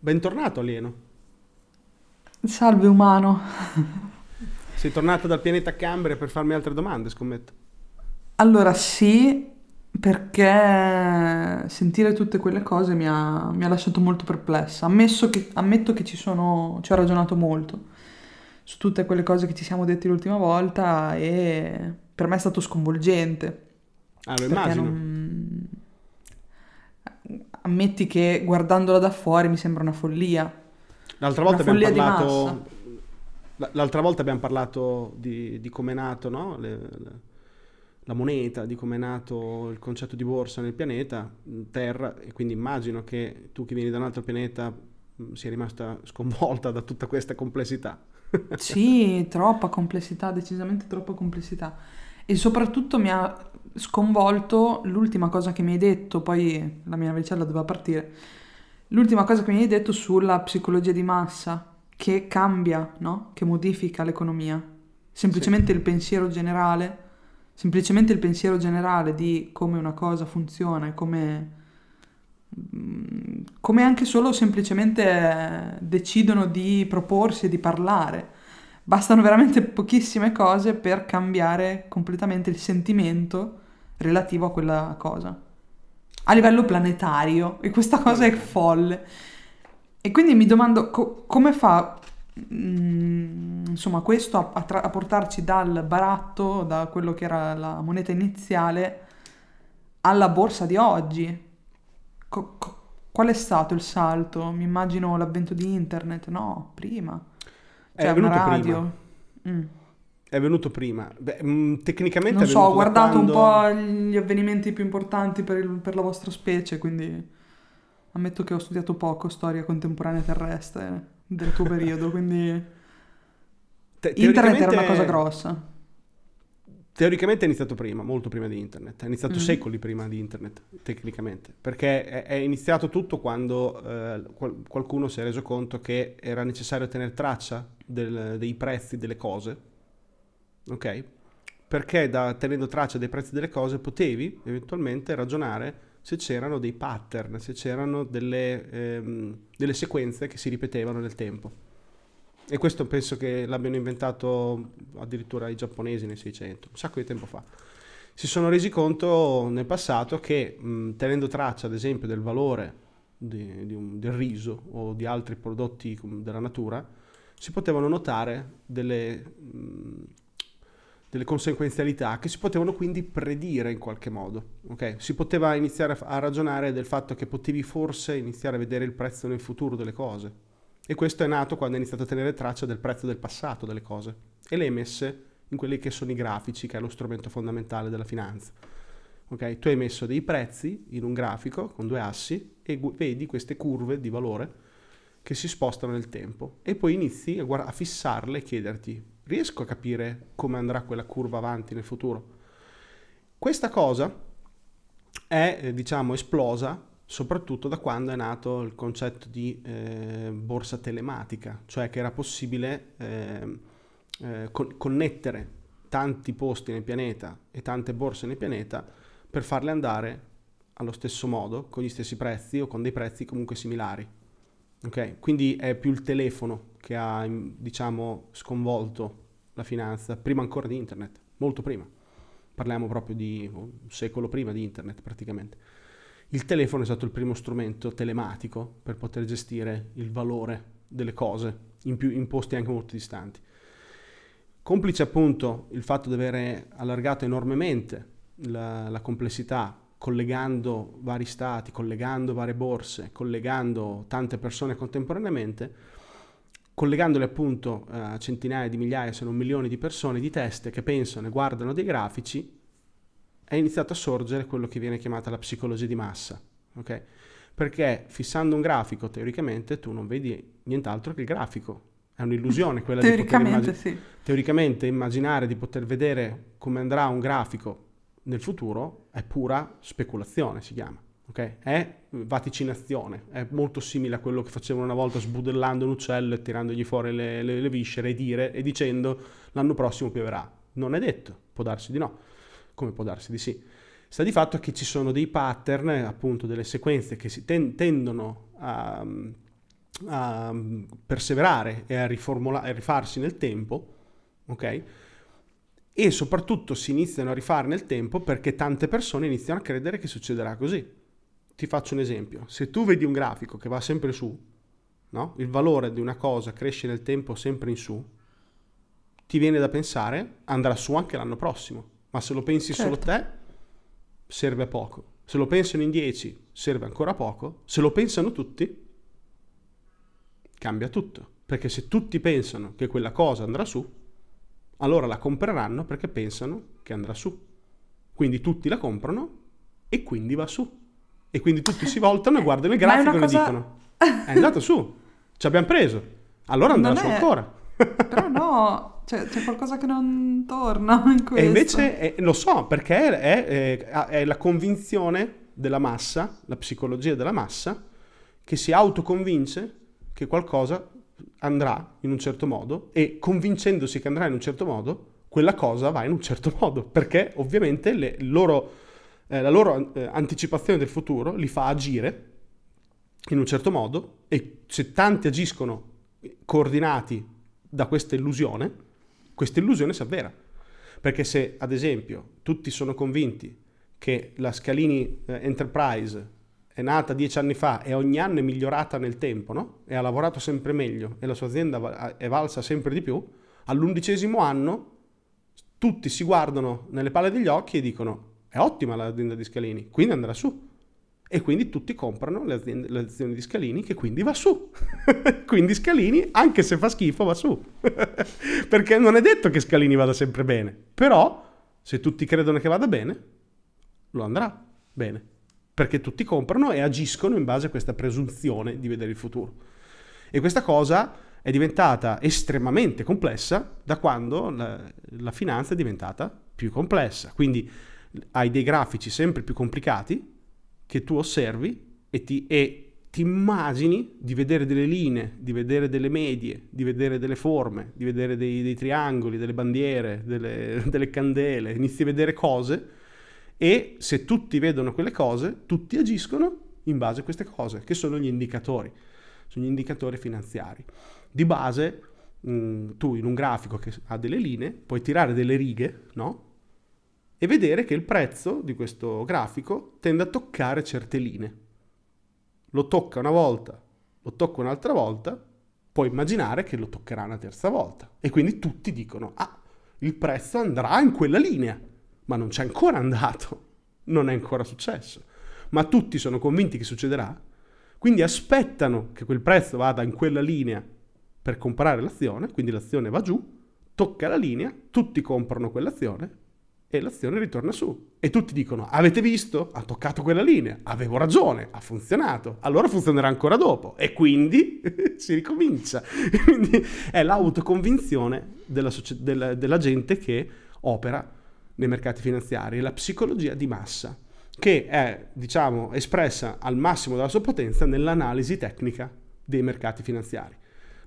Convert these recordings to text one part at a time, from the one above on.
Bentornato alieno. Salve umano. Sei tornato dal pianeta Cambria per farmi altre domande, scommetto. Allora sì, perché sentire tutte quelle cose mi ha lasciato molto perplessa. Ammetto che ci ho ragionato molto su tutte quelle cose che ci siamo detti l'ultima volta e per me è stato sconvolgente. Ah, lo immagino. Ammetti che guardandola da fuori mi sembra una follia. L'altra volta abbiamo parlato di come è nato, no? La moneta, di come è nato il concetto di borsa nel pianeta Terra, e quindi immagino che tu che vieni da un altro pianeta sia rimasta sconvolta da tutta questa complessità. Sì, troppa complessità, decisamente troppa complessità. E soprattutto mi ha sconvolto l'ultima cosa che mi hai detto, poi la mia navicella doveva partire, l'ultima cosa che mi hai detto sulla psicologia di massa, che cambia, no? Che modifica l'economia. Semplicemente sì. il pensiero generale di come una cosa funziona e come anche solo semplicemente decidono di proporsi e di parlare. Bastano veramente pochissime cose per cambiare completamente il sentimento relativo a quella cosa, a livello planetario, e questa cosa è folle. E quindi mi domando come fa, insomma, questo a portarci dal baratto, da quello che era la moneta iniziale, alla borsa di oggi. Qual è stato il salto? Mi immagino l'avvento di internet, no? Prima. Cioè, è venuto prima. Beh, tecnicamente non so, ho guardato un po' gli avvenimenti più importanti per la vostra specie, quindi ammetto che ho studiato poco storia contemporanea terrestre del tuo periodo, quindi internet era una cosa grossa. Teoricamente è iniziato prima, molto prima di internet, è iniziato secoli prima di internet tecnicamente, perché è iniziato tutto quando qualcuno si è reso conto che era necessario tenere traccia dei prezzi delle cose, ok? Perché tenendo traccia dei prezzi delle cose potevi eventualmente ragionare se c'erano dei pattern, se c'erano delle sequenze che si ripetevano nel tempo. E questo penso che l'abbiano inventato addirittura i giapponesi nel 600, un sacco di tempo fa. Si sono resi conto nel passato che tenendo traccia ad esempio del valore del riso o di altri prodotti della natura, si potevano notare delle conseguenzialità che si potevano quindi predire in qualche modo, ok? Si poteva iniziare a ragionare del fatto che potevi forse iniziare a vedere il prezzo nel futuro delle cose, e questo è nato quando è iniziato a tenere traccia del prezzo del passato delle cose e le hai messe in quelli che sono i grafici, che è lo strumento fondamentale della finanza, ok? Tu hai messo dei prezzi in un grafico con due assi e vedi queste curve di valore che si spostano nel tempo, e poi inizi a fissarle e chiederti: riesco a capire come andrà quella curva avanti nel futuro? Questa cosa è esplosa soprattutto da quando è nato il concetto di borsa telematica, cioè che era possibile connettere tanti posti nel pianeta e tante borse nel pianeta per farle andare allo stesso modo, con gli stessi prezzi o con dei prezzi comunque similari. Ok, quindi è più il telefono che ha, sconvolto la finanza, prima ancora di internet, molto prima. Parliamo proprio di un secolo prima di internet praticamente. Il telefono è stato il primo strumento telematico per poter gestire il valore delle cose, in posti anche molto distanti. Complice appunto il fatto di avere allargato enormemente la complessità, collegando vari stati, collegando varie borse, collegando tante persone contemporaneamente, collegandole appunto a centinaia di migliaia, se non milioni di persone, di teste che pensano e guardano dei grafici, è iniziato a sorgere quello che viene chiamata la psicologia di massa, ok? Perché fissando un grafico, teoricamente, tu non vedi nient'altro che il grafico. È un'illusione quella di poter teoricamente immaginare di poter vedere come andrà un grafico nel futuro. È pura speculazione, si chiama, ok? È vaticinazione, è molto simile a quello che facevano una volta sbudellando un uccello e tirandogli fuori le viscere e dicendo l'anno prossimo pioverà. Non è detto, può darsi di no, come può darsi di sì. Sta di fatto che ci sono dei pattern, appunto delle sequenze che si tendono a a perseverare e a riformulare, a rifarsi nel tempo, ok? E soprattutto si iniziano a rifare nel tempo perché tante persone iniziano a credere che succederà così. Ti faccio un esempio. Se tu vedi un grafico che va sempre su, no? Il valore di una cosa cresce nel tempo sempre in su, ti viene da pensare andrà su anche l'anno prossimo. Ma se lo pensi solo te, serve a poco. Se lo pensano in 10, serve ancora poco. Se lo pensano tutti, cambia tutto. Perché se tutti pensano che quella cosa andrà su, allora la compreranno perché pensano che andrà su. Quindi tutti la comprano e quindi va su. E quindi tutti si voltano e guardano il grafico e dicono è andato su, ci abbiamo preso, allora andrà su ancora. Però no, c'è qualcosa che non torna in questo. E invece lo so, perché è la convinzione della massa, la psicologia della massa, che si autoconvince che qualcosa andrà in un certo modo e convincendosi che andrà in un certo modo, quella cosa va in un certo modo, perché ovviamente la loro anticipazione del futuro li fa agire in un certo modo, e se tanti agiscono coordinati da questa illusione si avvera. Perché se ad esempio tutti sono convinti che la Scalini Enterprise è nata 10 anni fa e ogni anno è migliorata nel tempo, no? E ha lavorato sempre meglio e la sua azienda è valsa sempre di più, all'11° anno tutti si guardano nelle palle degli occhi e dicono è ottima l'azienda di Scalini, quindi andrà su. E quindi tutti comprano le azioni di Scalini, che quindi va su. Quindi Scalini, anche se fa schifo, va su. Perché non è detto che Scalini vada sempre bene. Però, se tutti credono che vada bene, lo andrà bene. Perché tutti comprano e agiscono in base a questa presunzione di vedere il futuro. E questa cosa è diventata estremamente complessa da quando la finanza è diventata più complessa. Quindi hai dei grafici sempre più complicati che tu osservi e ti immagini di vedere delle linee, di vedere delle medie, di vedere delle forme, di vedere dei triangoli, delle bandiere, delle candele, inizi a vedere cose, e se tutti vedono quelle cose, tutti agiscono in base a queste cose, che sono gli indicatori finanziari. Di base tu in un grafico che ha delle linee puoi tirare delle righe, no? E vedere che il prezzo di questo grafico tende a toccare certe linee. Lo tocca una volta, lo tocca un'altra volta, puoi immaginare che lo toccherà una terza volta. E quindi tutti dicono, il prezzo andrà in quella linea, ma non c'è ancora andato, non è ancora successo. Ma tutti sono convinti che succederà, quindi aspettano che quel prezzo vada in quella linea per comprare l'azione, quindi l'azione va giù, tocca la linea, tutti comprano quell'azione, e l'azione ritorna su e tutti dicono avete visto? Ha toccato quella linea, avevo ragione, ha funzionato, allora funzionerà ancora dopo, e quindi si ricomincia. Quindi è l'autoconvinzione della gente che opera nei mercati finanziari, la psicologia di massa, che è diciamo espressa al massimo della sua potenza nell'analisi tecnica dei mercati finanziari.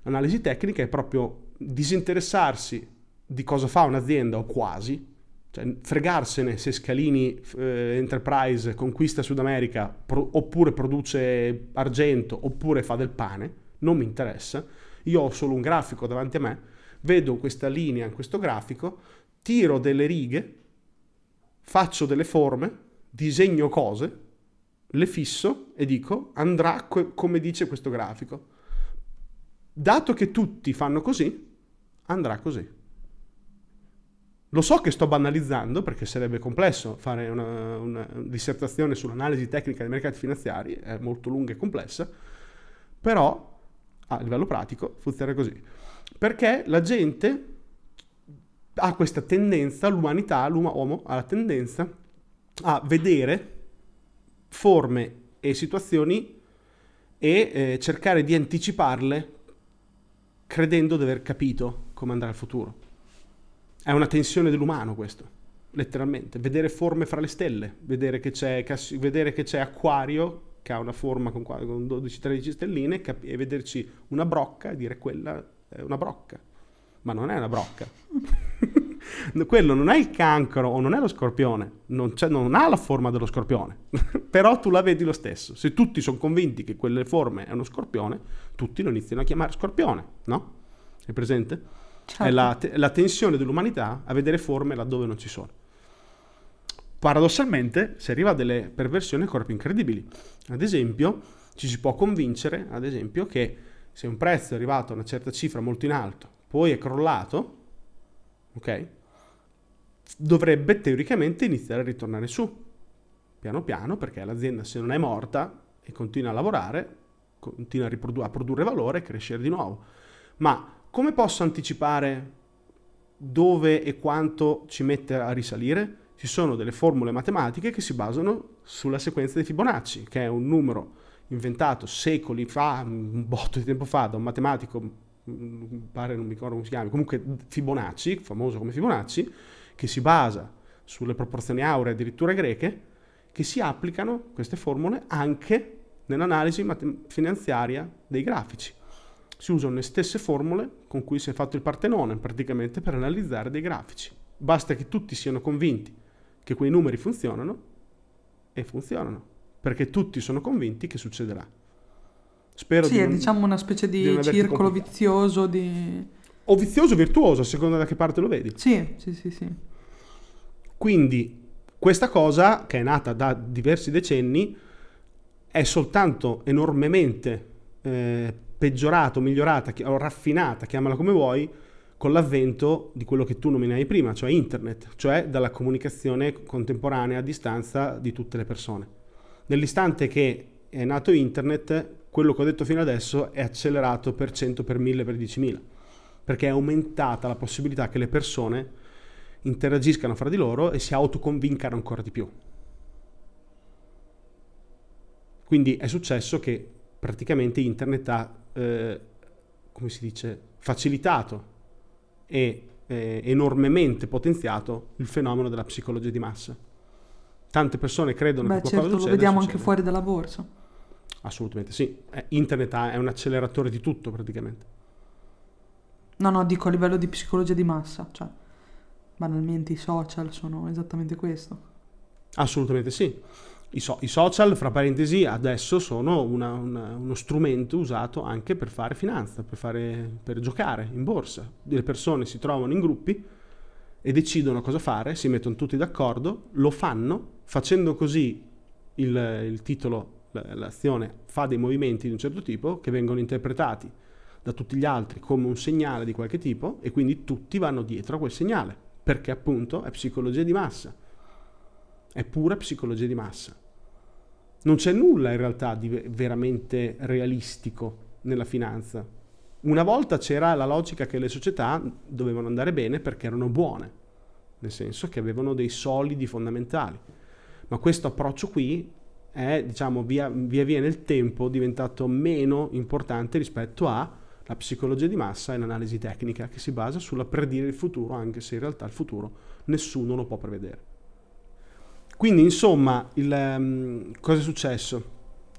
L'analisi tecnica è proprio disinteressarsi di cosa fa un'azienda, o quasi, cioè fregarsene se Scalini Enterprise conquista Sud America oppure produce argento oppure fa del pane, non mi interessa. Io ho solo un grafico davanti a me, vedo questa linea in questo grafico, tiro delle righe, faccio delle forme, disegno cose, le fisso e dico andrà come dice questo grafico. Dato che tutti fanno così, andrà così. Lo so che sto banalizzando, perché sarebbe complesso fare una dissertazione sull'analisi tecnica dei mercati finanziari, è molto lunga e complessa, però a livello pratico funziona così. Perché la gente ha questa tendenza, l'umanità, l'uomo ha la tendenza a vedere forme e situazioni e cercare di anticiparle credendo di aver capito come andrà il futuro. È una tensione dell'umano questo, letteralmente. Vedere forme fra le stelle, vedere che c'è Acquario che ha una forma con 12-13 stelline e vederci una brocca e dire quella è una brocca, ma non è una brocca. quello non è il cancro o non è lo scorpione, non ha la forma dello scorpione, però tu la vedi lo stesso. Se tutti sono convinti che quelle forme è uno scorpione, tutti lo iniziano a chiamare scorpione, no? È presente? Certo. È la tensione dell'umanità a vedere forme laddove non ci sono. Paradossalmente si arriva a delle perversioni ancora più incredibili. Ad esempio, ci si può convincere, ad esempio, che se un prezzo è arrivato a una certa cifra molto in alto, poi è crollato, ok, dovrebbe teoricamente iniziare a ritornare su, piano piano, perché l'azienda, se non è morta e continua a lavorare, continua a produrre valore e crescere di nuovo. Ma come posso anticipare dove e quanto ci mette a risalire? Ci sono delle formule matematiche che si basano sulla sequenza di Fibonacci, che è un numero inventato secoli fa, un botto di tempo fa, da un matematico, pare, non mi ricordo come si chiama, comunque Fibonacci, famoso come Fibonacci, che si basa sulle proporzioni auree addirittura greche, che si applicano queste formule anche nell'analisi finanziaria dei grafici. Si usano le stesse formule con cui si è fatto il Partenone, praticamente, per analizzare dei grafici. Basta che tutti siano convinti che quei numeri funzionano, e funzionano, perché tutti sono convinti che succederà. Spero sì, di non, è diciamo una specie di circolo vizioso di... o vizioso virtuoso, a seconda da che parte lo vedi. Sì, sì, sì, sì. Quindi questa cosa, che è nata da diversi decenni, è soltanto enormemente... peggiorato, migliorata, o raffinata, chiamala come vuoi, con l'avvento di quello che tu nominavi prima, cioè internet, cioè dalla comunicazione contemporanea a distanza di tutte le persone. Nell'istante che è nato internet, quello che ho detto fino adesso è accelerato per 100, per 1000, per 10.000, perché è aumentata la possibilità che le persone interagiscano fra di loro e si autoconvincano ancora di più. Quindi è successo che praticamente internet ha come si dice, facilitato e enormemente potenziato il fenomeno della psicologia di massa. Tante persone credono che qualcosa certo, succeda, lo vediamo anche fuori dalla borsa. Assolutamente sì. Internet è un acceleratore di tutto, praticamente. No, dico a livello di psicologia di massa, cioè banalmente i social sono esattamente questo. Assolutamente sì. I social, fra parentesi, adesso sono uno strumento usato anche per fare finanza, per giocare in borsa. Le persone si trovano in gruppi e decidono cosa fare, si mettono tutti d'accordo, lo fanno, facendo così il titolo, l'azione fa dei movimenti di un certo tipo che vengono interpretati da tutti gli altri come un segnale di qualche tipo, e quindi tutti vanno dietro a quel segnale, perché appunto è psicologia di massa, è pura psicologia di massa. Non c'è nulla in realtà di veramente realistico nella finanza. Una volta c'era la logica che le società dovevano andare bene perché erano buone, nel senso che avevano dei solidi fondamentali. Ma questo approccio qui è, diciamo, via via nel tempo diventato meno importante rispetto alla psicologia di massa e l'analisi tecnica, che si basa sulla predire il futuro, anche se in realtà il futuro nessuno lo può prevedere. Quindi, insomma, cosa è successo?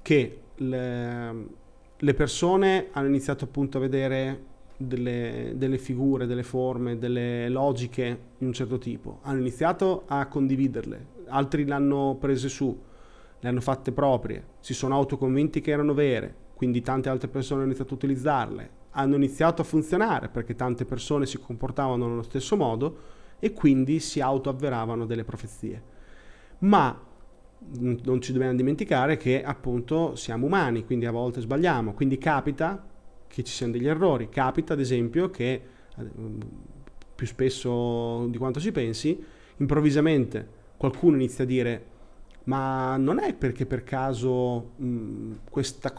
Che le persone hanno iniziato appunto a vedere delle figure, delle forme, delle logiche di un certo tipo. Hanno iniziato a condividerle, altri le hanno prese su, le hanno fatte proprie, si sono autoconvinti che erano vere, quindi tante altre persone hanno iniziato a utilizzarle. Hanno iniziato a funzionare perché tante persone si comportavano nello stesso modo e quindi si autoavveravano delle profezie. Ma non ci dobbiamo dimenticare che appunto siamo umani, quindi a volte sbagliamo, quindi capita che ci siano degli errori, capita ad esempio che più spesso di quanto ci pensi, improvvisamente qualcuno inizia a dire ma non è perché per caso questa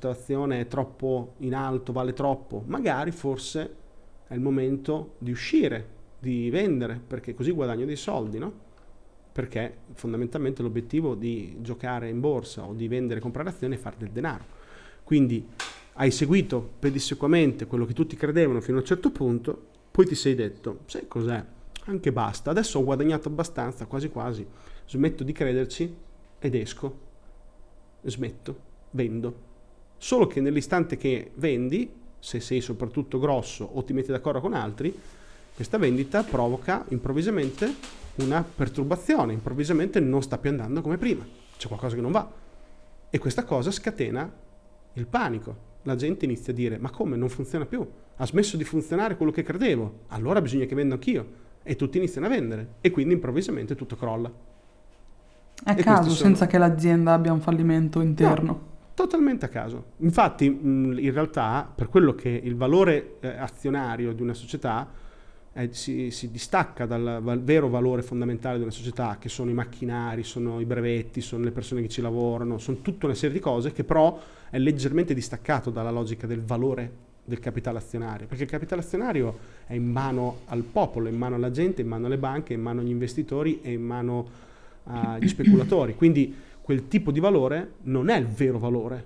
azione è troppo in alto, vale troppo, magari forse è il momento di uscire, di vendere, perché così guadagno dei soldi, no? Perché fondamentalmente l'obiettivo di giocare in borsa o di vendere e comprare azioni è fare del denaro. Quindi hai seguito pedissequamente quello che tutti credevano fino a un certo punto, poi ti sei detto, sai cos'è? Anche basta, adesso ho guadagnato abbastanza, quasi quasi, smetto di crederci ed esco, smetto, vendo. Solo che nell'istante che vendi, se sei soprattutto grosso o ti metti d'accordo con altri, Questa vendita provoca improvvisamente una perturbazione, improvvisamente non sta più andando come prima, c'è qualcosa che non va, e questa cosa scatena il panico. La gente inizia a dire: ma come, non funziona più, ha smesso di funzionare quello che credevo, allora bisogna che vendo anch'io, e tutti iniziano a vendere, e quindi improvvisamente tutto crolla a caso, senza che l'azienda abbia un fallimento interno. No, totalmente a caso. Infatti in realtà, per quello che il valore azionario di una società si distacca dal vero valore fondamentale di una società, che sono i macchinari, sono i brevetti, sono le persone che ci lavorano, sono tutta una serie di cose che però è leggermente distaccato dalla logica del valore del capitale azionario, perché il capitale azionario è in mano al popolo, è in mano alla gente, è in mano alle banche, è in mano agli investitori, è in mano agli speculatori. Quindi quel tipo di valore non è il vero valore,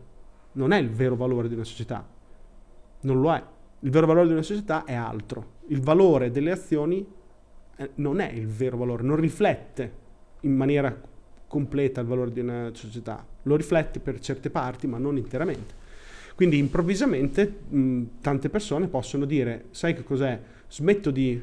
non è il vero valore di una società, non lo è. Il vero valore di una società è altro. Il valore delle azioni non è il vero valore, non riflette in maniera completa il valore di una società, lo riflette per certe parti ma non interamente. Quindi improvvisamente tante persone possono dire: sai che cos'è? Smetto di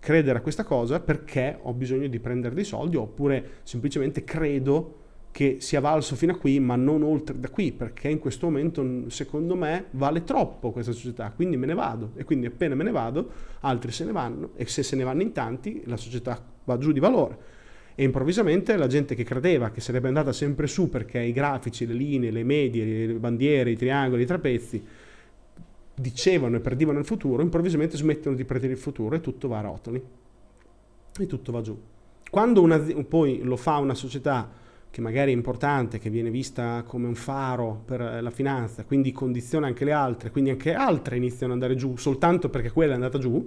credere a questa cosa perché ho bisogno di prendere dei soldi, oppure semplicemente credo che sia valso fino a qui ma non oltre da qui, perché in questo momento secondo me vale troppo questa società, quindi me ne vado. E quindi appena me ne vado altri se ne vanno, e se se ne vanno in tanti la società va giù di valore. E improvvisamente la gente che credeva che sarebbe andata sempre su, perché i grafici, le linee, le medie, le bandiere, i triangoli, i trapezi dicevano e predivano il futuro, improvvisamente smettono di predire il futuro e tutto va a rotoli e tutto va giù. Quando poi lo fa una società che magari è importante, che viene vista come un faro per la finanza, quindi condiziona anche le altre, quindi anche altre iniziano ad andare giù soltanto perché quella è andata giù,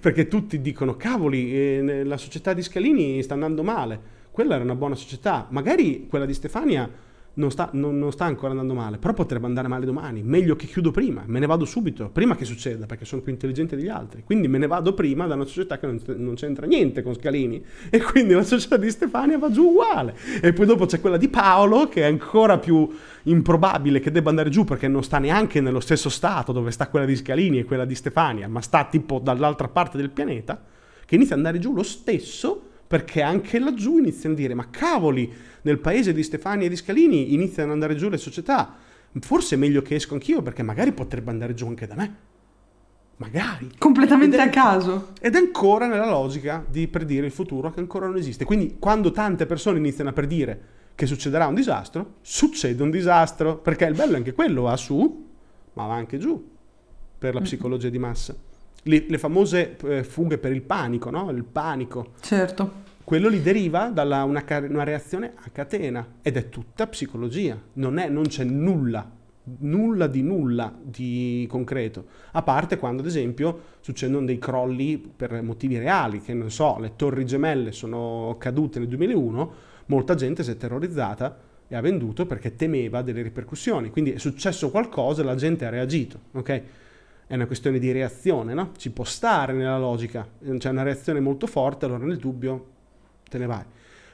perché tutti dicono: cavoli, la società di Scalini sta andando male, quella era una buona società, magari quella di Stefania non sta ancora andando male, però potrebbe andare male domani, meglio che chiudo prima, me ne vado subito, prima che succeda, perché sono più intelligente degli altri, quindi me ne vado prima da una società che non c'entra niente con Scalini, e quindi la società di Stefania va giù uguale. E poi dopo c'è quella di Paolo, che è ancora più improbabile che debba andare giù, perché non sta neanche nello stesso stato dove sta quella di Scalini e quella di Stefania, ma sta tipo dall'altra parte del pianeta, che inizia ad andare giù lo stesso, perché anche laggiù iniziano a dire: ma cavoli, nel paese di Stefania e di Scalini iniziano ad andare giù le società, forse è meglio che esco anch'io, perché magari potrebbe andare giù anche da me, magari completamente a caso, ed è ancora nella logica di predire il futuro che ancora non esiste. Quindi quando tante persone iniziano a predire che succederà un disastro, succede un disastro, perché il bello è anche quello: va su ma va anche giù, per la psicologia di massa. Le famose fughe per il panico, no? Il panico. Certo. Quello lì deriva da una reazione a catena, ed è tutta psicologia. Non c'è nulla di concreto. A parte quando, ad esempio, succedono dei crolli per motivi reali, che non so, le Torri Gemelle sono cadute nel 2001, molta gente si è terrorizzata e ha venduto perché temeva delle ripercussioni. Quindi è successo qualcosa e la gente ha reagito, ok? È una questione di reazione, no? Ci può stare nella logica, c'è una reazione molto forte, allora nel dubbio te ne vai.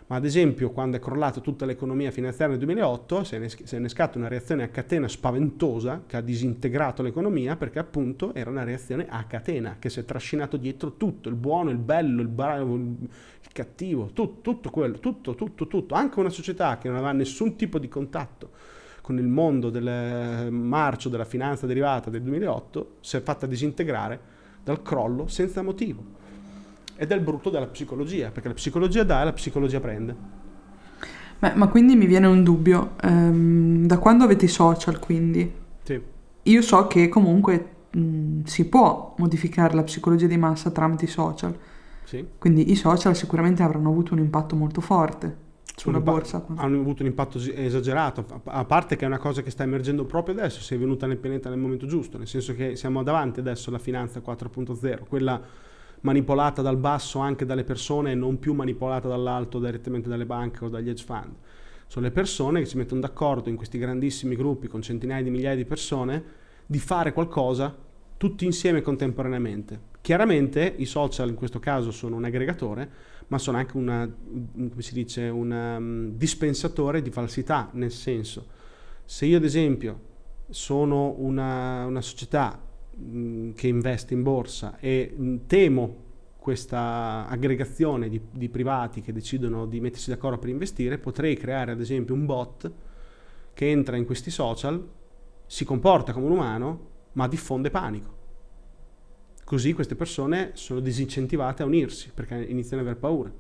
Ma ad esempio quando è crollata tutta l'economia finanziaria nel 2008, si è innescata una reazione a catena spaventosa che ha disintegrato l'economia, perché appunto era una reazione a catena che si è trascinato dietro tutto, il buono, il bello, il bravo, il cattivo, tutto quello, anche una società che non aveva nessun tipo di contatto con il mondo del marcio della finanza derivata del 2008, si è fatta disintegrare dal crollo senza motivo. Ed è il brutto della psicologia, perché la psicologia dà e la psicologia prende. Beh, ma quindi mi viene un dubbio. Da quando avete i social, quindi? Sì. Io so che comunque si può modificare la psicologia di massa tramite i social. Sì. Quindi i social sicuramente avranno avuto un impatto molto forte sulla borsa. Hanno avuto un impatto esagerato, a parte che è una cosa che sta emergendo proprio adesso, si è venuta nel pianeta nel momento giusto, nel senso che siamo davanti adesso alla finanza 4.0, quella manipolata dal basso anche dalle persone e non più manipolata dall'alto direttamente dalle banche o dagli hedge fund. Sono le persone che si mettono d'accordo in questi grandissimi gruppi con centinaia di migliaia di persone di fare qualcosa tutti insieme contemporaneamente. Chiaramente i social in questo caso sono un aggregatore, ma sono anche un dispensatore di falsità, nel senso, se io ad esempio sono una società che investe in borsa, e temo questa aggregazione di privati che decidono di mettersi d'accordo per investire, potrei creare ad esempio un bot che entra in questi social, si comporta come un umano ma diffonde panico. Così queste persone sono disincentivate a unirsi perché iniziano ad aver paura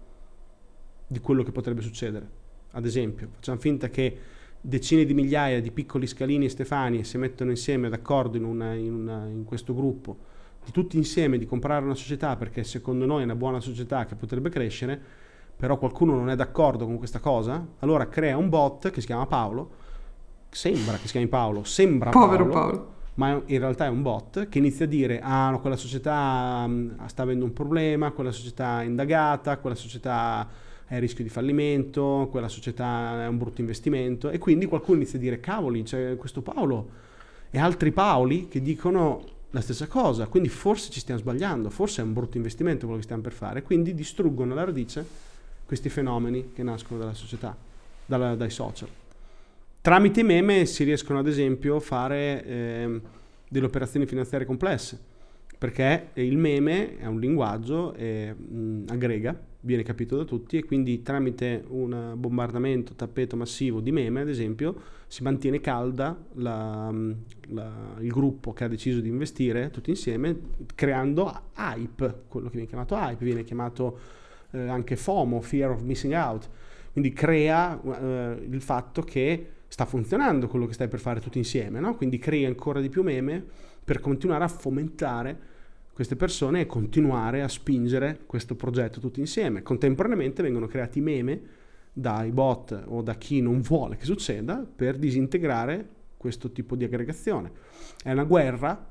di quello che potrebbe succedere. Ad esempio, facciamo finta che decine di migliaia di piccoli Scalini e Stefani si mettono insieme d'accordo in questo gruppo, di tutti insieme, di comprare una società perché secondo noi è una buona società che potrebbe crescere, però qualcuno non è d'accordo con questa cosa, allora crea un bot che si chiama Paolo, sembra che si chiami Paolo, sembra povero Paolo, ma in realtà è un bot che inizia a dire: ah no, quella società sta avendo un problema, quella società è indagata, quella società è a rischio di fallimento, quella società è un brutto investimento, e quindi qualcuno inizia a dire: cavoli, c'è questo Paolo e altri Paoli che dicono la stessa cosa, quindi forse ci stiamo sbagliando, forse è un brutto investimento quello che stiamo per fare, quindi distruggono alla radice questi fenomeni che nascono dalla società, dai social. Tramite meme si riescono ad esempio a fare delle operazioni finanziarie complesse, perché il meme è un linguaggio e aggrega, viene capito da tutti, e quindi tramite un bombardamento, tappeto massivo di meme ad esempio, si mantiene calda il gruppo che ha deciso di investire tutti insieme, creando hype, quello che viene chiamato hype, viene chiamato anche FOMO, fear of missing out, quindi crea il fatto che sta funzionando quello che stai per fare tutti insieme, no? Quindi crei ancora di più meme per continuare a fomentare queste persone e continuare a spingere questo progetto tutti insieme. Contemporaneamente vengono creati meme dai bot o da chi non vuole che succeda per disintegrare questo tipo di aggregazione. È una guerra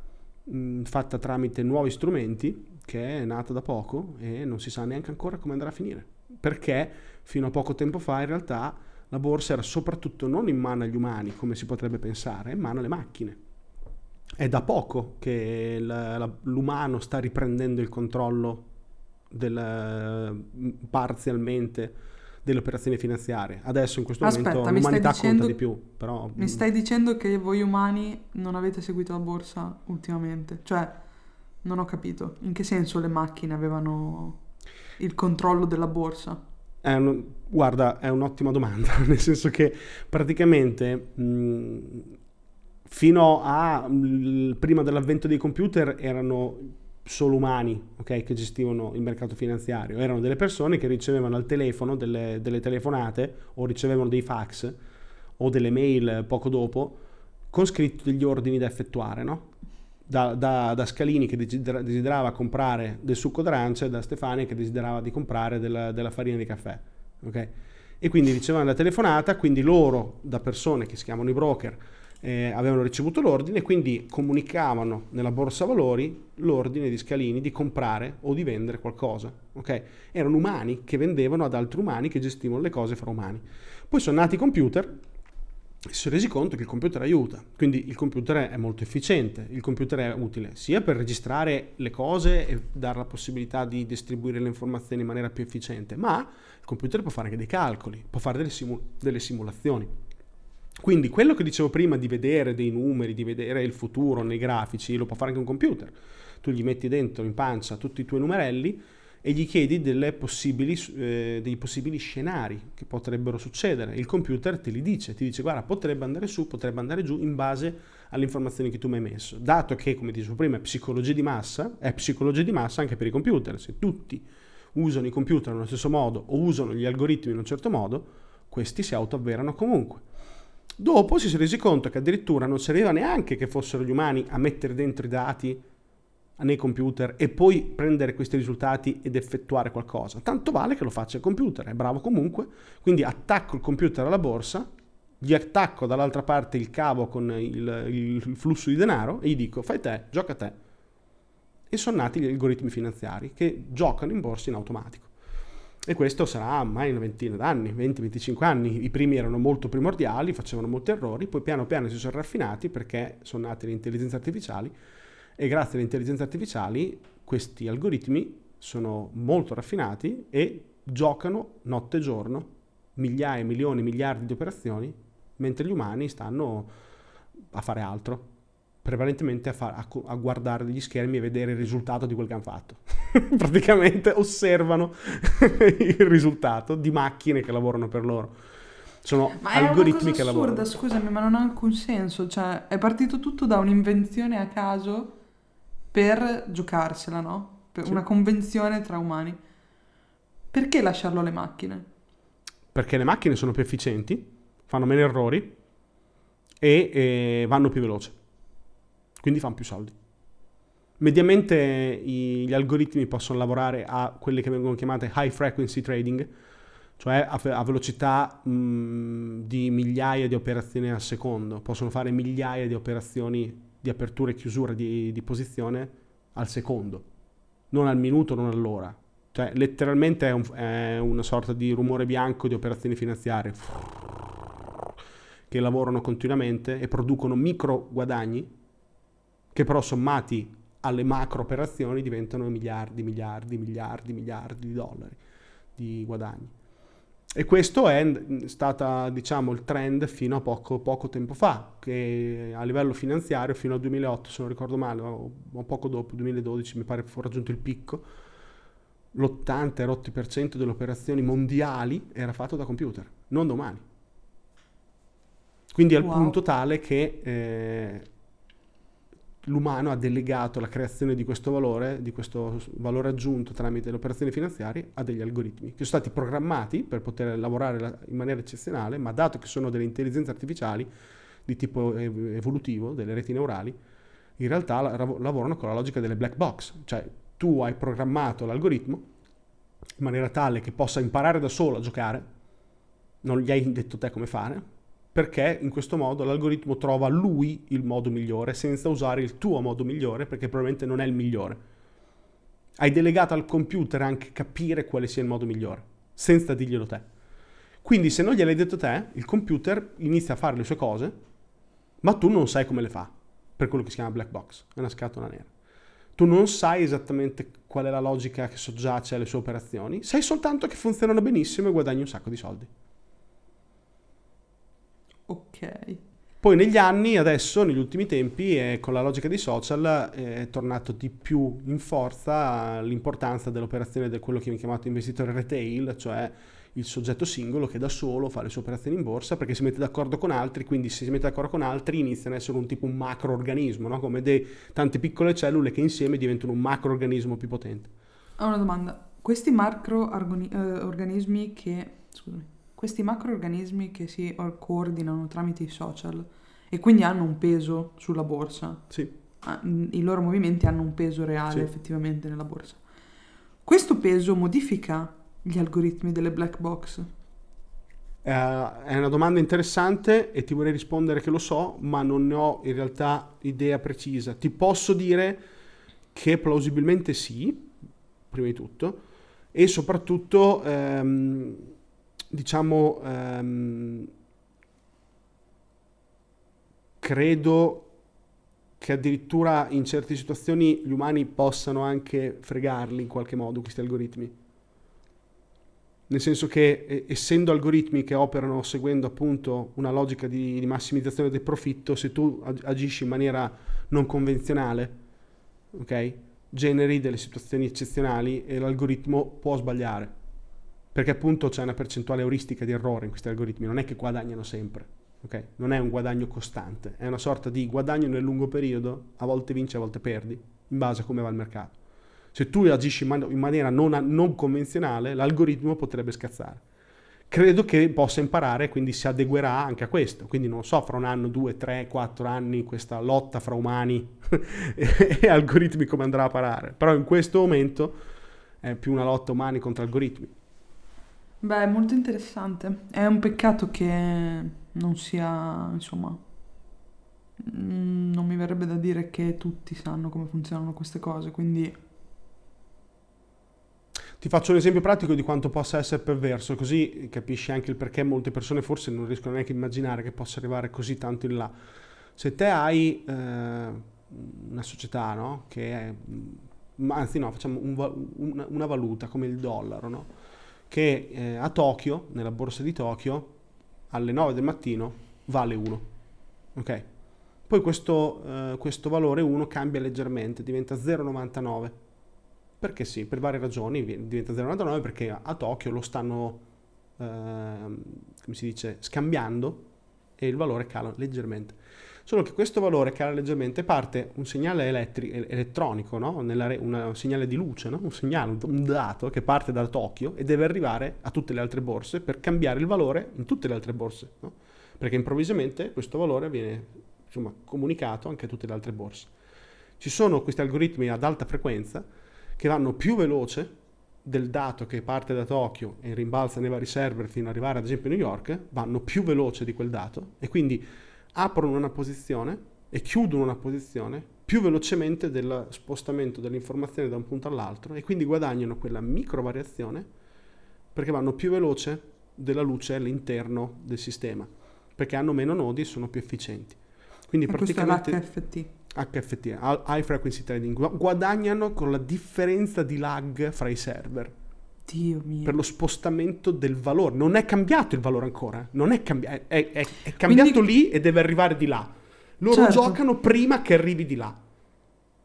fatta tramite nuovi strumenti che è nata da poco e non si sa neanche ancora come andrà a finire, perché fino a poco tempo fa in realtà la borsa era soprattutto non in mano agli umani come si potrebbe pensare, in mano alle macchine. È da poco che l'umano sta riprendendo il controllo parzialmente delle operazioni finanziarie. Adesso in questo momento l'umanità conta di più. Però, mi stai dicendo che voi umani non avete seguito la borsa ultimamente? Cioè, non ho capito. In che senso le macchine avevano il controllo della borsa? Guarda, è un'ottima domanda, nel senso che praticamente fino a prima dell'avvento dei computer erano solo umani, okay, che gestivano il mercato finanziario, erano delle persone che ricevevano al telefono delle telefonate o ricevevano dei fax o delle mail poco dopo con scritto degli ordini da effettuare, no? Da Scalini che desiderava comprare del succo d'arancia e da Stefani che desiderava di comprare della farina di caffè, okay? E quindi ricevevano la telefonata, quindi loro, da persone che si chiamano i broker, avevano ricevuto l'ordine, quindi comunicavano nella borsa valori l'ordine di Scalini di comprare o di vendere qualcosa, okay? Erano umani che vendevano ad altri umani che gestivano le cose fra umani. Poi sono nati i computer, si sono resi conto che il computer aiuta, quindi il computer è molto efficiente, il computer è utile sia per registrare le cose e dare la possibilità di distribuire le informazioni in maniera più efficiente, ma il computer può fare anche dei calcoli, può fare delle simulazioni. Quindi quello che dicevo prima di vedere dei numeri, di vedere il futuro nei grafici, lo può fare anche un computer. Tu gli metti dentro in pancia tutti i tuoi numerelli e gli chiedi dei possibili scenari che potrebbero succedere. Il computer te li dice, ti dice: guarda, potrebbe andare su, potrebbe andare giù, in base alle informazioni che tu mi hai messo. Dato che, come dicevo prima, è psicologia di massa anche per i computer. Se tutti usano i computer nello stesso modo o usano gli algoritmi in un certo modo, questi si autoavverano comunque. Dopo si sono resi conto che addirittura non serviva neanche che fossero gli umani a mettere dentro i dati nei computer e poi prendere questi risultati ed effettuare qualcosa, tanto vale che lo faccia il computer, è bravo comunque, quindi attacco il computer alla borsa, gli attacco dall'altra parte il cavo con il flusso di denaro e gli dico: fai te, gioca te. E sono nati gli algoritmi finanziari che giocano in borsa in automatico, e questo sarà mai una ventina d'anni, 20-25 anni. I primi erano molto primordiali, facevano molti errori, poi piano piano si sono raffinati perché sono nate le intelligenze artificiali, e grazie alle intelligenze artificiali questi algoritmi sono molto raffinati e giocano notte e giorno migliaia, milioni, miliardi di operazioni, mentre gli umani stanno a fare altro, prevalentemente a guardare degli schermi e vedere il risultato di quel che hanno fatto. Praticamente osservano il risultato di macchine che lavorano per loro. Sono algoritmi che lavorano. Ma è una cosa assurda, scusami, ma non ha alcun senso. Cioè, è partito tutto da un'invenzione a caso per giocarsela, no? Per una convenzione tra umani. Perché lasciarlo alle macchine? Perché le macchine sono più efficienti, fanno meno errori e vanno più veloce. Quindi fanno più soldi. Mediamente gli algoritmi possono lavorare a quelle che vengono chiamate high frequency trading, cioè a velocità di migliaia di operazioni al secondo. Possono fare migliaia di operazioni di apertura e chiusura di posizione al secondo, non al minuto, non all'ora. Cioè letteralmente è una sorta di rumore bianco di operazioni finanziarie che lavorano continuamente e producono micro guadagni che però sommati alle macro operazioni diventano miliardi di dollari di guadagni. E questo è stata, diciamo, il trend fino a poco tempo fa, che a livello finanziario fino al 2008, se non ricordo male, o poco dopo, 2012 mi pare fu raggiunto il picco, l'80% delle operazioni mondiali era fatto da computer, non da umani. Quindi al punto tale che l'umano ha delegato la creazione di questo valore aggiunto tramite le operazioni finanziarie a degli algoritmi che sono stati programmati per poter lavorare in maniera eccezionale, ma dato che sono delle intelligenze artificiali di tipo evolutivo, delle reti neurali, in realtà lavorano con la logica delle black box, cioè tu hai programmato l'algoritmo in maniera tale che possa imparare da solo a giocare, non gli hai detto te come fare, perché in questo modo l'algoritmo trova lui il modo migliore senza usare il tuo modo migliore, perché probabilmente non è il migliore. Hai delegato al computer anche capire quale sia il modo migliore, senza dirglielo te. Quindi se non gliel'hai detto te, il computer inizia a fare le sue cose, ma tu non sai come le fa, per quello che si chiama black box, è una scatola nera. Tu non sai esattamente qual è la logica che soggiace alle sue operazioni, sai soltanto che funzionano benissimo e guadagni un sacco di soldi. Ok. Poi negli anni, adesso, negli ultimi tempi, con la logica dei social, è tornato di più in forza l'importanza dell'operazione di quello che viene chiamato investitore retail, cioè il soggetto singolo che da solo fa le sue operazioni in borsa perché si mette d'accordo con altri, quindi se si mette d'accordo con altri iniziano ad essere un tipo un macroorganismo, no? Come tante piccole cellule che insieme diventano un macroorganismo più potente. Ho una domanda. Questi macroorganismi che... Scusami. Questi macroorganismi che si coordinano tramite i social e quindi hanno un peso sulla borsa. Sì. I loro movimenti hanno un peso reale, sì, effettivamente nella borsa. Questo peso modifica gli algoritmi delle black box? È una domanda interessante e ti vorrei rispondere che lo so, ma non ne ho in realtà idea precisa. Ti posso dire che plausibilmente sì, prima di tutto, e soprattutto... credo che addirittura in certe situazioni gli umani possano anche fregarli in qualche modo questi algoritmi, nel senso che essendo algoritmi che operano seguendo appunto una logica di massimizzazione del profitto, se tu agisci in maniera non convenzionale, ok, generi delle situazioni eccezionali e l'algoritmo può sbagliare. Perché appunto c'è una percentuale euristica di errore in questi algoritmi, non è che guadagnano sempre, ok? Non è un guadagno costante, è una sorta di guadagno nel lungo periodo, a volte vinci, a volte perdi, in base a come va il mercato. Se tu agisci in maniera non convenzionale, l'algoritmo potrebbe scazzare. Credo che possa imparare, quindi si adeguerà anche a questo. Quindi non so, fra 1 anno, 2, 3, 4 anni, questa lotta fra umani e algoritmi come andrà a parare. Però in questo momento è più una lotta umani contro algoritmi. Beh, è molto interessante. È un peccato che non sia, insomma, non mi verrebbe da dire che tutti sanno come funzionano queste cose, quindi... Ti faccio un esempio pratico di quanto possa essere perverso, così capisci anche il perché molte persone forse non riescono neanche a immaginare che possa arrivare così tanto in là. Se te hai una società, no? Che è... Anzi no, facciamo una valuta come il dollaro, no? Che a Tokyo, nella borsa di Tokyo, alle 9 del mattino vale 1, ok? Poi questo valore 1 cambia leggermente, diventa 0,99. Perché sì, per varie ragioni diventa 0,99 perché a Tokyo lo stanno, come si dice, scambiando e il valore cala leggermente. Solo che questo valore cala leggermente, parte un segnale elettronico, no? Un segnale di luce, no? Un segnale, un dato che parte da Tokyo e deve arrivare a tutte le altre borse per cambiare il valore in tutte le altre borse, no? Perché improvvisamente questo valore viene, insomma, comunicato anche a tutte le altre borse. Ci sono questi algoritmi ad alta frequenza che vanno più veloce del dato che parte da Tokyo e rimbalza nei vari server fino ad arrivare ad esempio a New York, vanno più veloce di quel dato e quindi aprono una posizione e chiudono una posizione più velocemente del spostamento dell'informazione da un punto all'altro e quindi guadagnano quella microvariazione perché vanno più veloce della luce all'interno del sistema, perché hanno meno nodi e sono più efficienti. Quindi praticamente HFT, High Frequency Trading, guadagnano con la differenza di lag fra i server. Dio mio. Per lo spostamento del valore. Non è cambiato il valore ancora, non è cambiato, è cambiato. Quindi... lì e deve arrivare di là. Loro giocano prima che arrivi di là.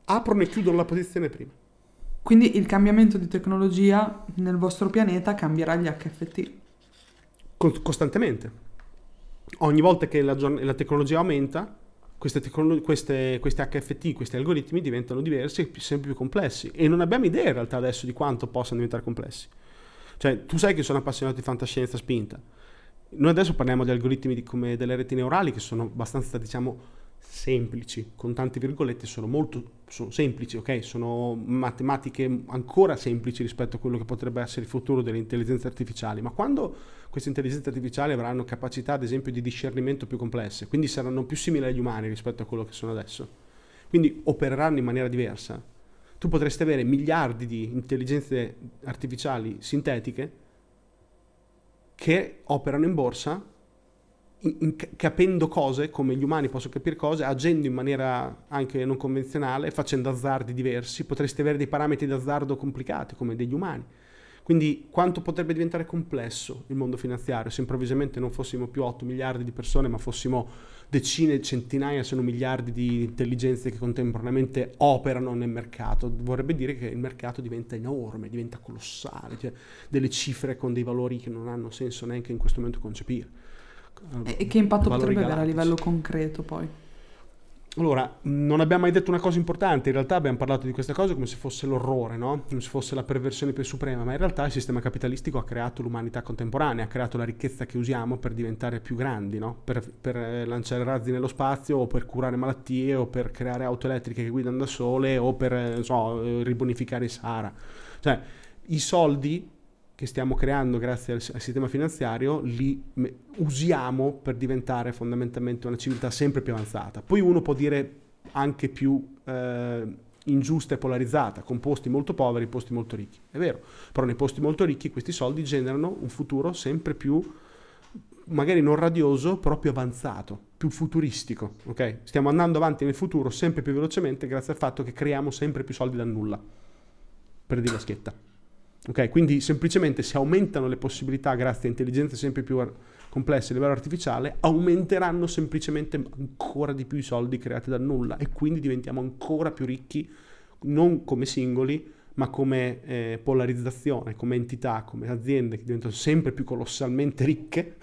Aprono e chiudono la posizione prima. Quindi il cambiamento di tecnologia nel vostro pianeta cambierà gli HFT. Costantemente. Ogni volta che la tecnologia aumenta, queste HFT, questi algoritmi diventano diversi e sempre più complessi e non abbiamo idea in realtà adesso di quanto possano diventare complessi. Cioè, tu sai che sono appassionato di fantascienza spinta. Noi adesso parliamo di algoritmi come delle reti neurali che sono abbastanza, diciamo, semplici, con tante virgolette, sono semplici, ok? Sono matematiche ancora semplici rispetto a quello che potrebbe essere il futuro delle intelligenze artificiali, ma quando queste intelligenze artificiali avranno capacità, ad esempio, di discernimento più complesse, quindi saranno più simili agli umani rispetto a quello che sono adesso, quindi opereranno in maniera diversa, tu potresti avere miliardi di intelligenze artificiali sintetiche che operano in borsa capendo cose come gli umani possono capire cose, agendo in maniera anche non convenzionale, facendo azzardi diversi, potresti avere dei parametri d'azzardo complicati come degli umani. Quindi quanto potrebbe diventare complesso il mondo finanziario se improvvisamente non fossimo più 8 miliardi di persone ma fossimo decine, centinaia, se non miliardi di intelligenze che contemporaneamente operano nel mercato. Vorrebbe dire che il mercato diventa enorme, diventa colossale, cioè delle cifre con dei valori che non hanno senso neanche in questo momento concepire. E che impatto potrebbe avere a livello concreto poi? Allora, non abbiamo mai detto una cosa importante, in realtà abbiamo parlato di questa cosa come se fosse l'orrore, no? Come se fosse la perversione più suprema, ma in realtà il sistema capitalistico ha creato l'umanità contemporanea, ha creato la ricchezza che usiamo per diventare più grandi, no? Per lanciare razzi nello spazio o per curare malattie o per creare auto elettriche che guidano da sole o per, non so, ribonificare il Sahara. Cioè, i soldi che stiamo creando grazie al sistema finanziario, li usiamo per diventare fondamentalmente una civiltà sempre più avanzata. Poi uno può dire anche più ingiusta e polarizzata, con posti molto poveri e posti molto ricchi. È vero, però nei posti molto ricchi questi soldi generano un futuro sempre più, magari non radioso, però più avanzato, più futuristico. Okay? Stiamo andando avanti nel futuro sempre più velocemente grazie al fatto che creiamo sempre più soldi dal nulla, per dire la schietta. Ok, quindi semplicemente se aumentano le possibilità grazie a intelligenze sempre più complesse a livello artificiale, aumenteranno semplicemente ancora di più i soldi creati dal nulla e quindi diventiamo ancora più ricchi, non come singoli, ma come polarizzazione, come entità, come aziende che diventano sempre più colossalmente ricche,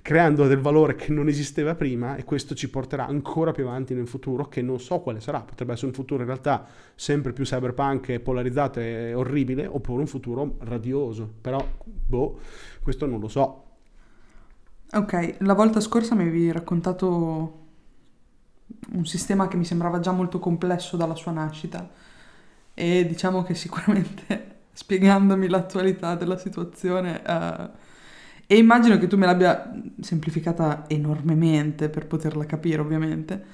creando del valore che non esisteva prima e questo ci porterà ancora più avanti nel futuro che non so quale sarà, potrebbe essere un futuro in realtà sempre più cyberpunk e polarizzato e orribile oppure un futuro radioso, però questo non lo so. Ok, la volta scorsa mi avevi raccontato un sistema che mi sembrava già molto complesso dalla sua nascita e diciamo che sicuramente spiegandomi l'attualità della situazione e immagino che tu me l'abbia semplificata enormemente per poterla capire, ovviamente.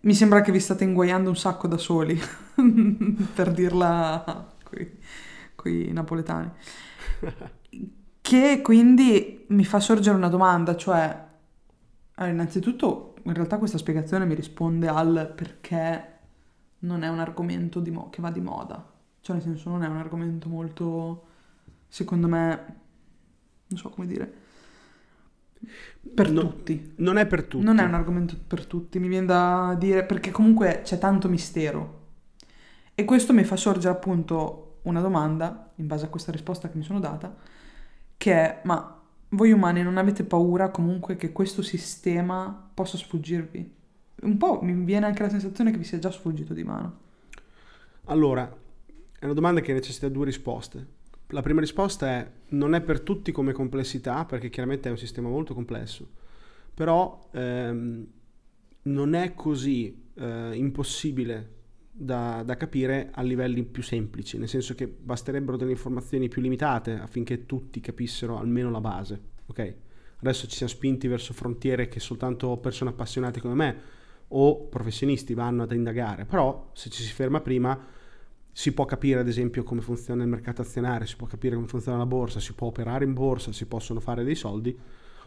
Mi sembra che vi state inguaiando un sacco da soli, per dirla coi napoletani. Che quindi mi fa sorgere una domanda, cioè... Allora, innanzitutto, in realtà questa spiegazione mi risponde al perché non è un argomento che va di moda. Cioè, nel senso, non è un argomento molto, secondo me... non so come dire, Per tutti. Non è per tutti. Non è un argomento per tutti, mi viene da dire, perché comunque c'è tanto mistero. E questo mi fa sorgere appunto una domanda, in base a questa risposta che mi sono data, che è, ma voi umani non avete paura comunque che questo sistema possa sfuggirvi? Un po' mi viene anche la sensazione che vi sia già sfuggito di mano. Allora, è una domanda che necessita due risposte. La prima risposta è: non è per tutti come complessità, perché chiaramente è un sistema molto complesso, però non è così impossibile da capire a livelli più semplici, nel senso che basterebbero delle informazioni più limitate affinché tutti capissero almeno la base, ok? Adesso ci siamo spinti verso frontiere che soltanto persone appassionate come me o professionisti vanno ad indagare, però se ci si ferma prima si può capire ad esempio come funziona il mercato azionario, si può capire come funziona la borsa, si può operare in borsa, si possono fare dei soldi,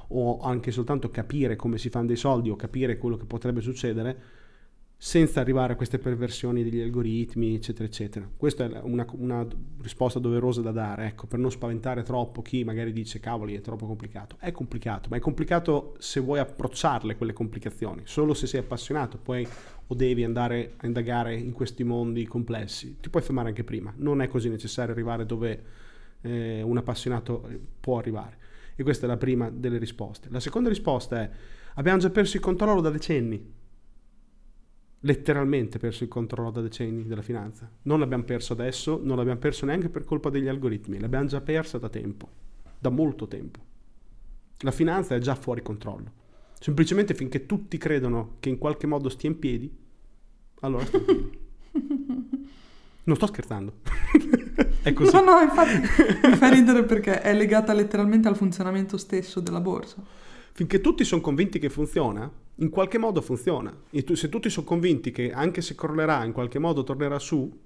o anche soltanto capire come si fanno dei soldi o capire quello che potrebbe succedere senza arrivare a queste perversioni degli algoritmi, eccetera eccetera. Questa è una risposta doverosa da dare, ecco, per non spaventare troppo chi magari dice cavoli è troppo complicato. È complicato, ma è complicato se vuoi approcciarle quelle complicazioni. Solo se sei appassionato puoi o devi andare a indagare in questi mondi complessi. Ti puoi fermare anche prima, non è così necessario arrivare dove un appassionato può arrivare. E questa è la prima delle risposte. La seconda risposta è: abbiamo già perso il controllo da decenni, letteralmente perso il controllo da decenni della finanza. Non l'abbiamo perso adesso, non l'abbiamo perso neanche per colpa degli algoritmi, l'abbiamo già persa da tempo, da molto tempo. La finanza è già fuori controllo. Semplicemente finché tutti credono che in qualche modo stia in piedi, allora sta in piedi. Non sto scherzando. È così. No, infatti mi fa ridere perché è legata letteralmente al funzionamento stesso della borsa. Finché tutti sono convinti che funziona, in qualche modo funziona. E se tutti sono convinti che anche se crollerà in qualche modo tornerà su.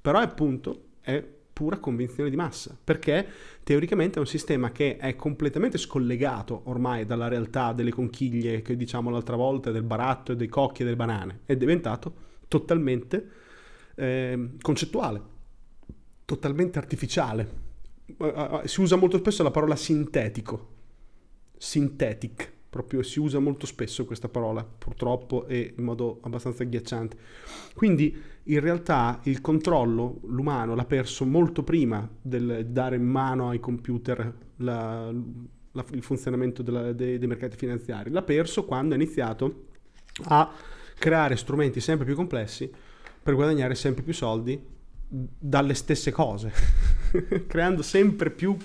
Però appunto è pura convinzione di massa, perché teoricamente è un sistema che è completamente scollegato ormai dalla realtà delle conchiglie, che diciamo l'altra volta, del baratto, dei cocchi e delle banane. È diventato totalmente concettuale, totalmente artificiale. Si usa molto spesso la parola synthetic, proprio si usa molto spesso questa parola, purtroppo, e in modo abbastanza agghiacciante. Quindi in realtà il controllo l'umano l'ha perso molto prima del dare in mano ai computer il funzionamento dei mercati finanziari. L'ha perso quando ha iniziato a creare strumenti sempre più complessi per guadagnare sempre più soldi dalle stesse cose, creando sempre più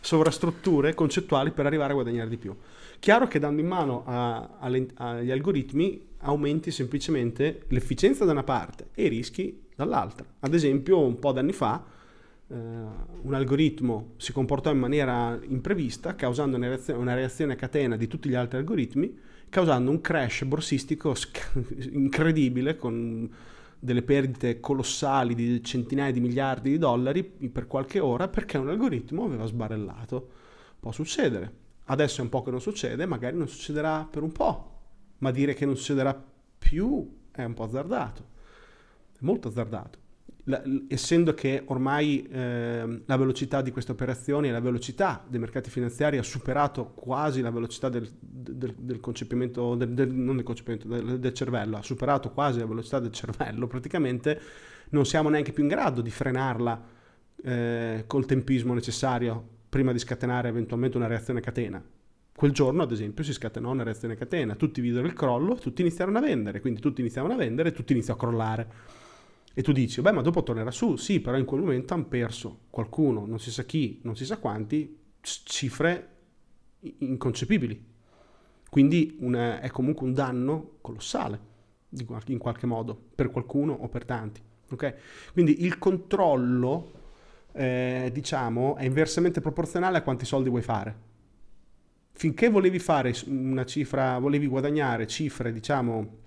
sovrastrutture concettuali per arrivare a guadagnare di più. Chiaro che dando in mano agli algoritmi aumenti semplicemente l'efficienza da una parte e i rischi dall'altra. Ad esempio, un po' d'anni fa un algoritmo si comportò in maniera imprevista, causando una reazione a catena di tutti gli altri algoritmi, causando un crash borsistico incredibile, con delle perdite colossali di centinaia di miliardi di dollari per qualche ora, perché un algoritmo aveva sbarellato. Può succedere. Adesso è un po' che non succede, magari non succederà per un po', ma dire che non succederà più è un po' azzardato, è molto azzardato. Essendo che ormai la velocità di queste operazioni e la velocità dei mercati finanziari ha superato quasi la velocità del concepimento, non del concepimento, del cervello, ha superato quasi la velocità del cervello, praticamente non siamo neanche più in grado di frenarla col tempismo necessario prima di scatenare eventualmente una reazione a catena. Quel giorno, ad esempio, si scatenò una reazione a catena, tutti videro il crollo, tutti iniziarono a vendere, quindi tutti iniziavano a vendere, tutti iniziò a crollare. E tu dici, beh, ma dopo tornerà su. Sì, però in quel momento hanno perso qualcuno, non si sa chi, non si sa quanti, cifre inconcepibili. Quindi è comunque un danno colossale, in qualche modo, per qualcuno o per tanti. Okay? Quindi il controllo, diciamo, è inversamente proporzionale a quanti soldi vuoi fare. Finché volevi fare una cifra, volevi guadagnare cifre, diciamo,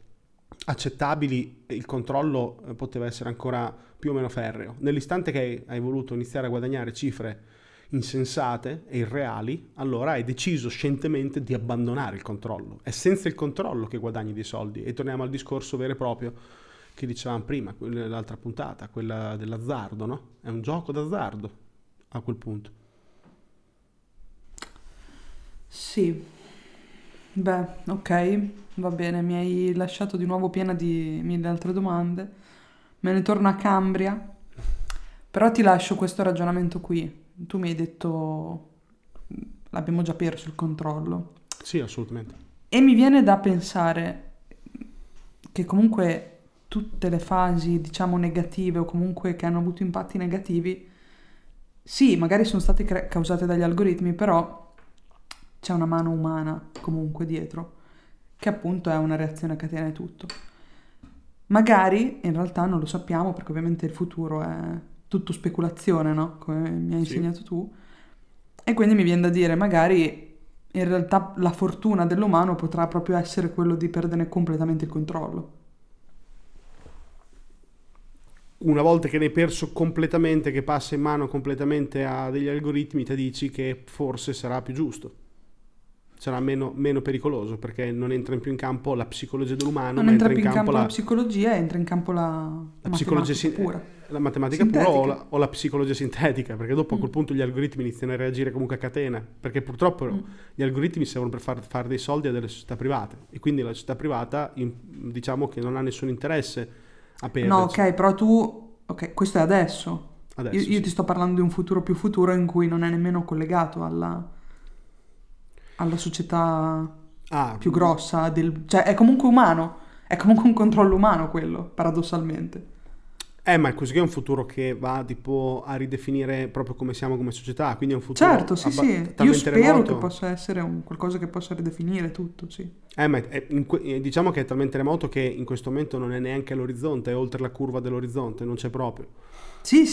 accettabili, il controllo poteva essere ancora più o meno ferreo. Nell'istante che hai voluto iniziare a guadagnare cifre insensate e irreali, allora hai deciso scientemente di abbandonare il controllo. È senza il controllo che guadagni dei soldi, e torniamo al discorso vero e proprio che dicevamo prima, l'altra puntata, quella dell'azzardo, no? È un gioco d'azzardo a quel punto. Sì, beh, ok, va bene, mi hai lasciato di nuovo piena di mille altre domande. Me ne torno a Cambria, però ti lascio questo ragionamento qui. Tu mi hai detto l'abbiamo già perso il controllo. Sì, assolutamente. E mi viene da pensare che comunque tutte le fasi, diciamo, negative o comunque che hanno avuto impatti negativi, sì, magari sono state causate dagli algoritmi, però c'è una mano umana comunque dietro, che appunto è una reazione a catena di tutto. Magari, in realtà non lo sappiamo, perché ovviamente il futuro è tutto speculazione, no? Come mi hai insegnato tu. E quindi mi viene da dire, magari in realtà la fortuna dell'umano potrà proprio essere quello di perdere completamente il controllo. Una volta che l'hai perso completamente, che passa in mano completamente a degli algoritmi, ti dici che forse sarà più giusto. Sarà meno pericoloso, perché non entra più in campo la psicologia dell'umano, non entra più in campo la psicologia, entra in campo la matematica pura. La matematica sintetica. Pura o la psicologia sintetica, perché dopo a quel punto gli algoritmi iniziano a reagire comunque a catena, perché purtroppo gli algoritmi servono per far dei soldi a delle società private, e quindi la società privata diciamo che non ha nessun interesse a perderci. No, ok, però tu... Ok, questo è adesso. Io ti sto parlando di un futuro più futuro in cui non è nemmeno collegato alla società più grossa cioè è comunque umano, è comunque un controllo umano quello, paradossalmente. Ma è così, che è un futuro che va tipo a ridefinire proprio come siamo come società, quindi è un futuro sì. Io spero remoto. Che possa essere qualcosa che possa ridefinire tutto, sì. Ma diciamo che è talmente remoto che in questo momento non è neanche all'orizzonte, è oltre la curva dell'orizzonte, non c'è proprio. Sì,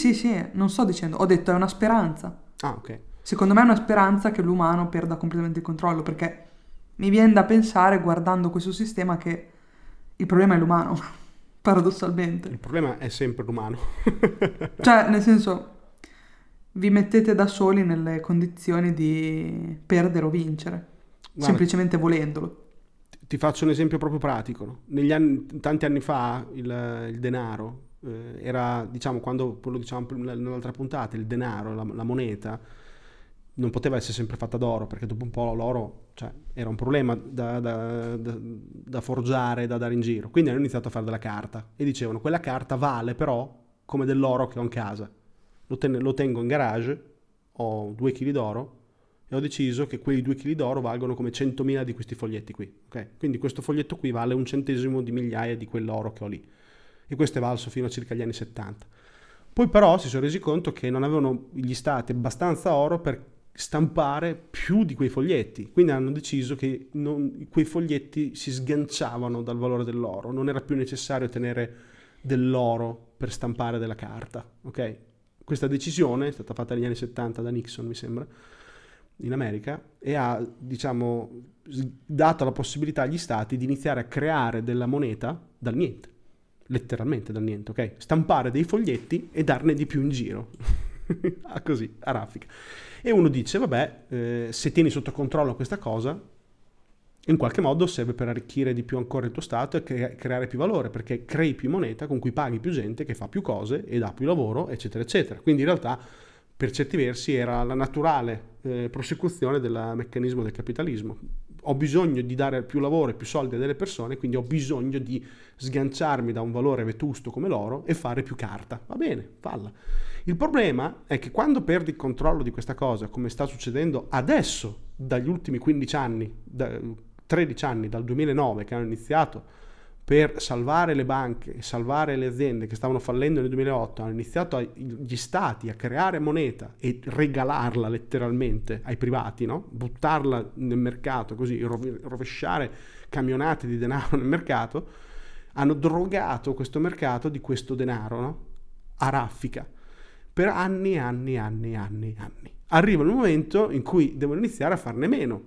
non sto dicendo, ho detto è una speranza. Ok. Secondo me è una speranza che l'umano perda completamente il controllo, perché mi viene da pensare, guardando questo sistema, che il problema è l'umano, paradossalmente. Il problema è sempre l'umano. Cioè, nel senso, vi mettete da soli nelle condizioni di perdere o vincere, semplicemente volendolo. Ti faccio un esempio proprio pratico, no? Tanti anni fa il denaro era, diciamo, quando lo diciamo nell'altra puntata, il denaro, la moneta, non poteva essere sempre fatta d'oro, perché dopo un po' l'oro, cioè, era un problema da forgiare, da dare in giro. Quindi hanno iniziato a fare della carta e dicevano: quella carta vale però come dell'oro che ho in casa, lo tengo in garage, ho 2 chili d'oro e ho deciso che quei 2 chili d'oro valgono come 100.000 di questi foglietti qui, okay? Quindi questo foglietto qui vale 1 centesimo di migliaia di quell'oro che ho lì, e questo è valso fino a circa gli anni 70. Poi però si sono resi conto che non avevano gli stati abbastanza oro per stampare più di quei foglietti, quindi hanno deciso che quei foglietti si sganciavano dal valore dell'oro, non era più necessario tenere dell'oro per stampare della carta, ok? Questa decisione è stata fatta negli anni 70 da Nixon, mi sembra, in America, e ha, diciamo, dato la possibilità agli stati di iniziare a creare della moneta dal niente, letteralmente dal niente, ok? Stampare dei foglietti e darne di più in giro. Così, a raffica. E uno dice, vabbè, se tieni sotto controllo questa cosa, in qualche modo serve per arricchire di più ancora il tuo stato e creare più valore, perché crei più moneta con cui paghi più gente che fa più cose e dà più lavoro, eccetera, eccetera. Quindi in realtà, per certi versi, era la naturale prosecuzione del meccanismo del capitalismo. Ho bisogno di dare più lavoro e più soldi a delle persone, quindi ho bisogno di sganciarmi da un valore vetusto come l'oro e fare più carta. Va bene, falla. Il problema è che quando perdi il controllo di questa cosa, come sta succedendo adesso, dagli ultimi 15 anni, 13 anni, dal 2009, che hanno iniziato per salvare le banche, salvare le aziende che stavano fallendo nel 2008, hanno iniziato gli stati a creare moneta e regalarla letteralmente ai privati, no? Buttarla nel mercato, così rovesciare camionate di denaro nel mercato, hanno drogato questo mercato di questo denaro, no? A raffica, per anni. Arriva il momento in cui devono iniziare a farne meno.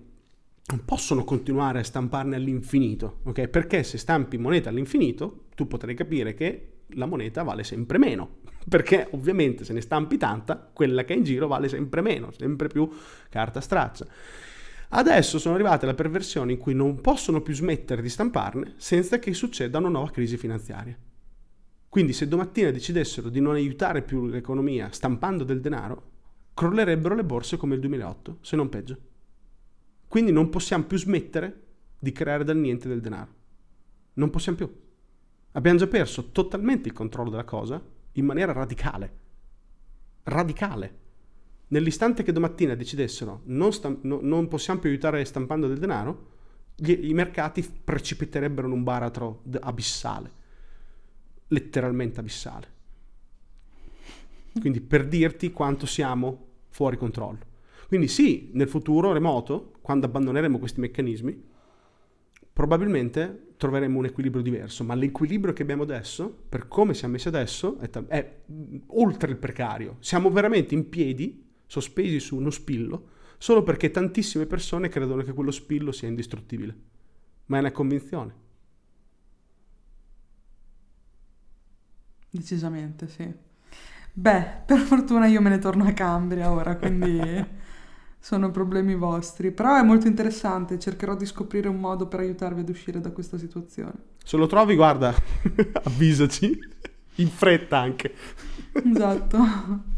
Non possono continuare a stamparne all'infinito, ok? Perché se stampi moneta all'infinito, tu potrai capire che la moneta vale sempre meno, perché ovviamente se ne stampi tanta, quella che è in giro vale sempre meno, sempre più carta straccia. Adesso sono arrivate alla perversione in cui non possono più smettere di stamparne senza che succeda una nuova crisi finanziaria. Quindi se domattina decidessero di non aiutare più l'economia stampando del denaro, crollerebbero le borse come il 2008, se non peggio. Quindi non possiamo più smettere di creare dal niente del denaro. Non possiamo più. Abbiamo già perso totalmente il controllo della cosa in maniera radicale. Radicale. Nell'istante che domattina decidessero non possiamo più aiutare stampando del denaro, i mercati precipiterebbero in un baratro abissale, letteralmente abissale. Quindi per dirti quanto siamo fuori controllo. Quindi sì, nel futuro remoto, quando abbandoneremo questi meccanismi, probabilmente troveremo un equilibrio diverso, ma l'equilibrio che abbiamo adesso, per come siamo messi adesso, è oltre il precario. Siamo veramente in piedi, sospesi su uno spillo, solo perché tantissime persone credono che quello spillo sia indistruttibile. Ma è una convinzione. Decisamente, sì. Beh, per fortuna io me ne torno a Cambria ora, quindi... sono problemi vostri, però è molto interessante, cercherò di scoprire un modo per aiutarvi ad uscire da questa situazione. Se lo trovi, guarda, avvisaci, in fretta anche. Esatto.